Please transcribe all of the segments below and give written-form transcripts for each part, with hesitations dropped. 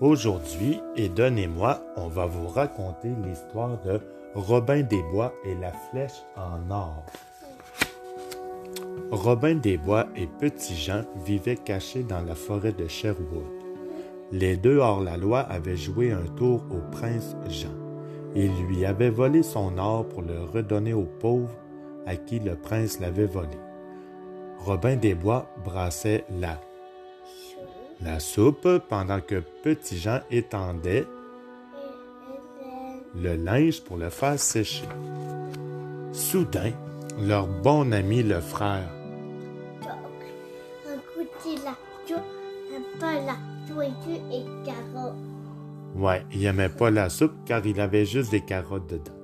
Aujourd'hui, et donnez-moi, on va vous raconter l'histoire de Robin des Bois et la flèche en or. Robin des Bois et Petit Jean vivaient cachés dans la forêt de Sherwood. Les deux hors-la-loi avaient joué un tour au prince Jean. Ils lui avaient volé son or pour le redonner aux pauvres à qui le prince l'avait volé. Robin des Bois brassait la soupe pendant que Petit Jean étendait le linge pour le faire sécher. Soudain, leur bon ami le frère il n'aimait pas la soupe car il avait juste des carottes dedans.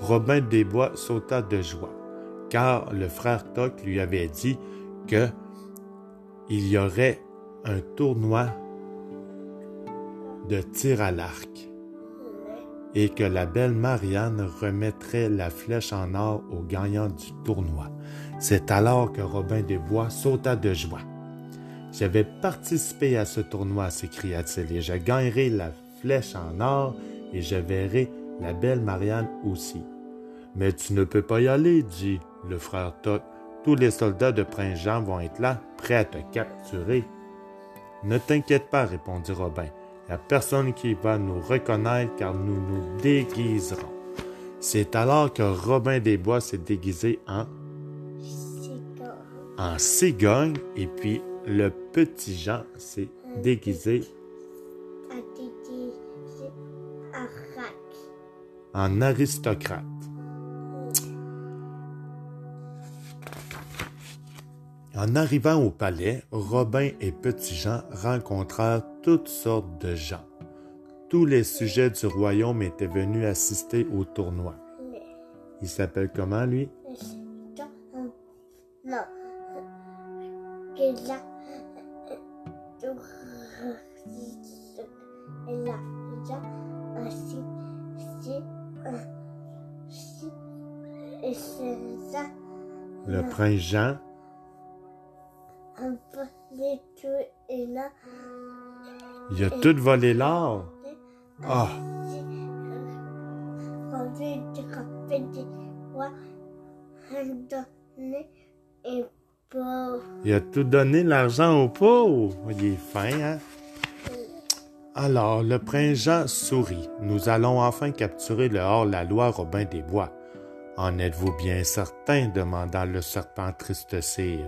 Robin des Bois sauta de joie car le frère Tuck lui avait dit que il y aurait un tournoi de tir à l'arc et que la belle Marianne remettrait la flèche en or au gagnant du tournoi. C'est alors que Robin des Bois sauta de joie. « Je vais participer à ce tournoi, s'écria-t-il, et je gagnerai la flèche en or et je verrai la belle Marianne aussi. »« Mais tu ne peux pas y aller, dit le frère Tuck. Tous les soldats de Prince Jean vont être là, prêts à te capturer. »« Ne t'inquiète pas, répondit Robin. Il n'y a personne qui va nous reconnaître car nous nous déguiserons. » C'est alors que Robin des Bois s'est déguisé en cigogne et puis le petit Jean s'est déguisé en aristocrate. En arrivant au palais, Robin et Petit Jean rencontrèrent toutes sortes de gens. Tous les sujets du royaume étaient venus assister au tournoi. Il s'appelle comment, lui? Le prince Jean. Il a tout volé l'or. Ah! Il a tout donné l'argent aux pauvres. Il est fin, hein? Alors, le prince Jean sourit. Nous allons enfin capturer le hors-la-loi Robin des Bois. En êtes-vous bien certain? Demanda le serpent Triste Sire.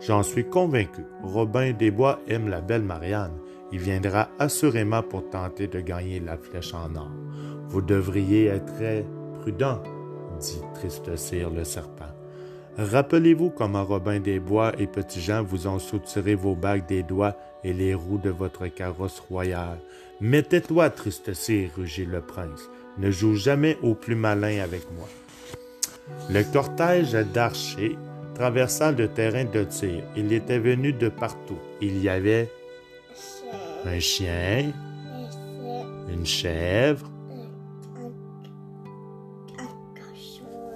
J'en suis convaincu. Robin des Bois aime la belle Marianne. Il viendra assurément pour tenter de gagner la flèche en or. Vous devriez être très prudent, dit Triste Sire le serpent. Rappelez-vous comment Robin des Bois et Petit Jean vous ont soutiré vos bagues des doigts et les roues de votre carrosse royale. « Mettez-toi, Triste Sire, rugit le prince. Ne joue jamais au plus malin avec moi. » Le cortège d'archers traversa le terrain de tir. Il était venu de partout. Il y avait un chien, une chèvre,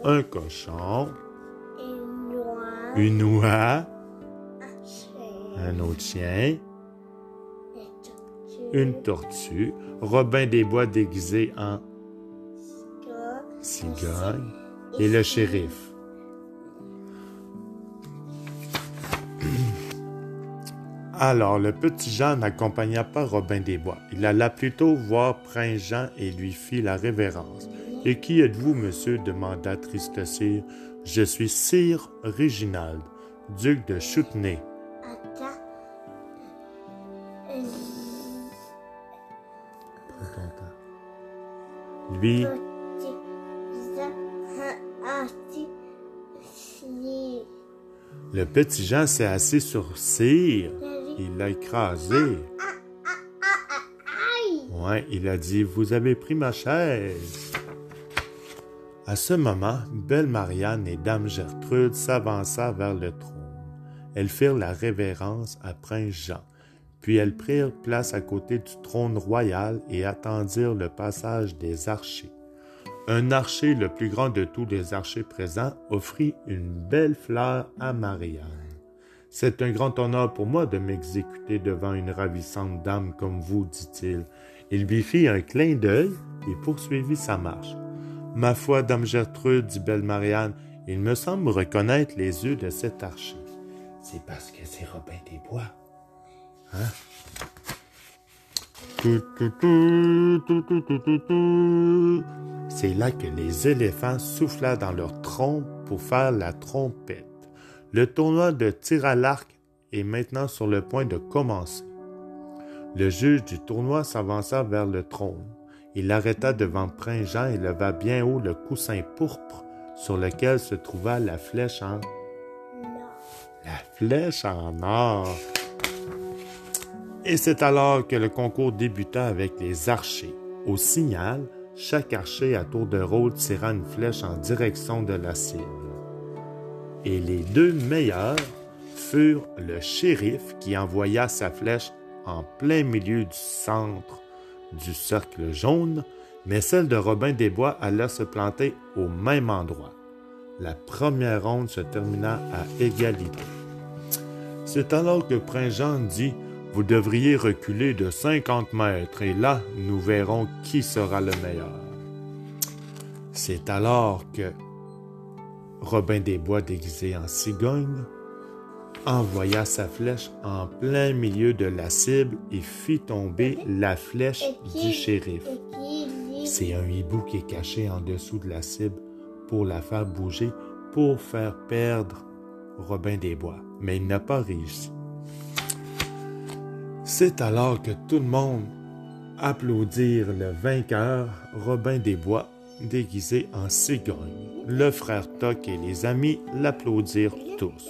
un cochon, une oie, un autre chien, une tortue, Robin des Bois déguisé en cigogne et le shérif. Alors, le petit Jean n'accompagna pas Robin des Bois. Il alla plutôt voir Prince Jean et lui fit la révérence. « Et qui êtes-vous, monsieur? » demanda Triste Sire. « Je suis Sire Reginald, duc de Chutney. » Lui, le petit Jean s'est assis sur Sire. Il l'a écrasé. Ouais, il a dit « Vous avez pris ma chaise. » À ce moment, belle Marianne et Dame Gertrude s'avancèrent vers le trône. Elles firent la révérence à Prince Jean, puis elles prirent place à côté du trône royal et attendirent le passage des archers. Un archer, le plus grand de tous les archers présents, offrit une belle fleur à Marianne. C'est un grand honneur pour moi de m'exécuter devant une ravissante dame comme vous, dit-il. Il lui fit un clin d'œil et poursuivit sa marche. « Ma foi, Dame Gertrude, dit belle Marianne, il me semble reconnaître les yeux de cet archer. »« C'est parce que c'est Robin des Bois. » »« Hein? » C'est là que les éléphants soufflèrent dans leur tronc pour faire la trompette. Le tournoi de tir à l'arc est maintenant sur le point de commencer. Le juge du tournoi s'avança vers le trône. Il arrêta devant Prince Jean et leva bien haut le coussin pourpre sur lequel se trouva la flèche en... La flèche en or. Et c'est alors que le concours débuta avec les archers. Au signal, chaque archer à tour de rôle tira une flèche en direction de la cible. Et les deux meilleurs furent le shérif qui envoya sa flèche en plein milieu du centre du cercle jaune, mais celle de Robin des Bois alla se planter au même endroit. La première ronde se termina à égalité. C'est alors que Prince Jean dit « Vous devriez reculer de 50 mètres et là, nous verrons qui sera le meilleur. » C'est alors que Robin des Bois, déguisé en cigogne, envoya sa flèche en plein milieu de la cible et fit tomber la flèche du shérif. C'est un hibou qui est caché en dessous de la cible pour la faire bouger, pour faire perdre Robin des Bois. Mais il n'a pas réussi. C'est alors que tout le monde applaudit le vainqueur, Robin des Bois, déguisé en cigogne. Le frère Tuck et les amis l'applaudirent tous.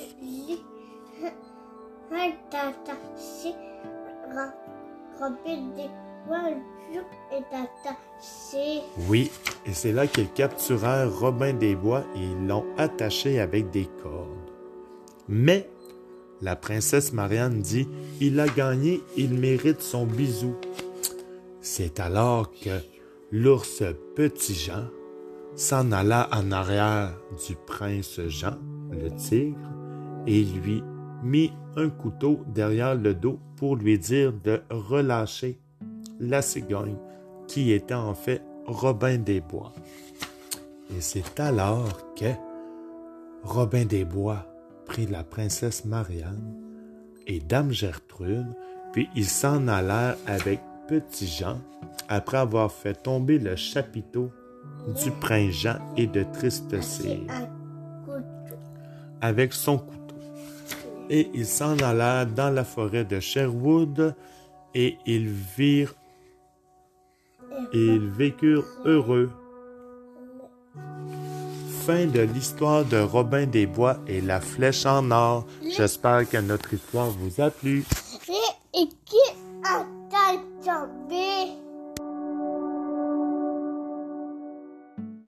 Oui, et c'est là qu'ils capturèrent Robin des Bois et ils l'ont attaché avec des cordes. Mais la princesse Marianne dit « Il a gagné, il mérite son bisou. » C'est alors que l'ours Petit Jean s'en alla en arrière du prince Jean, le tigre, et lui mit un couteau derrière le dos pour lui dire de relâcher la cigogne, qui était en fait Robin des Bois. Et c'est alors que Robin des Bois prit la princesse Marianne et Dame Gertrude, puis ils s'en allèrent avec Petit Jean, après avoir fait tomber le chapiteau du prince Jean et de Triste Sire avec son couteau. Et ils s'en allèrent dans la forêt de Sherwood et ils vécurent heureux. Fin de l'histoire de Robin des Bois et la flèche en or. J'espère que notre histoire vous a plu.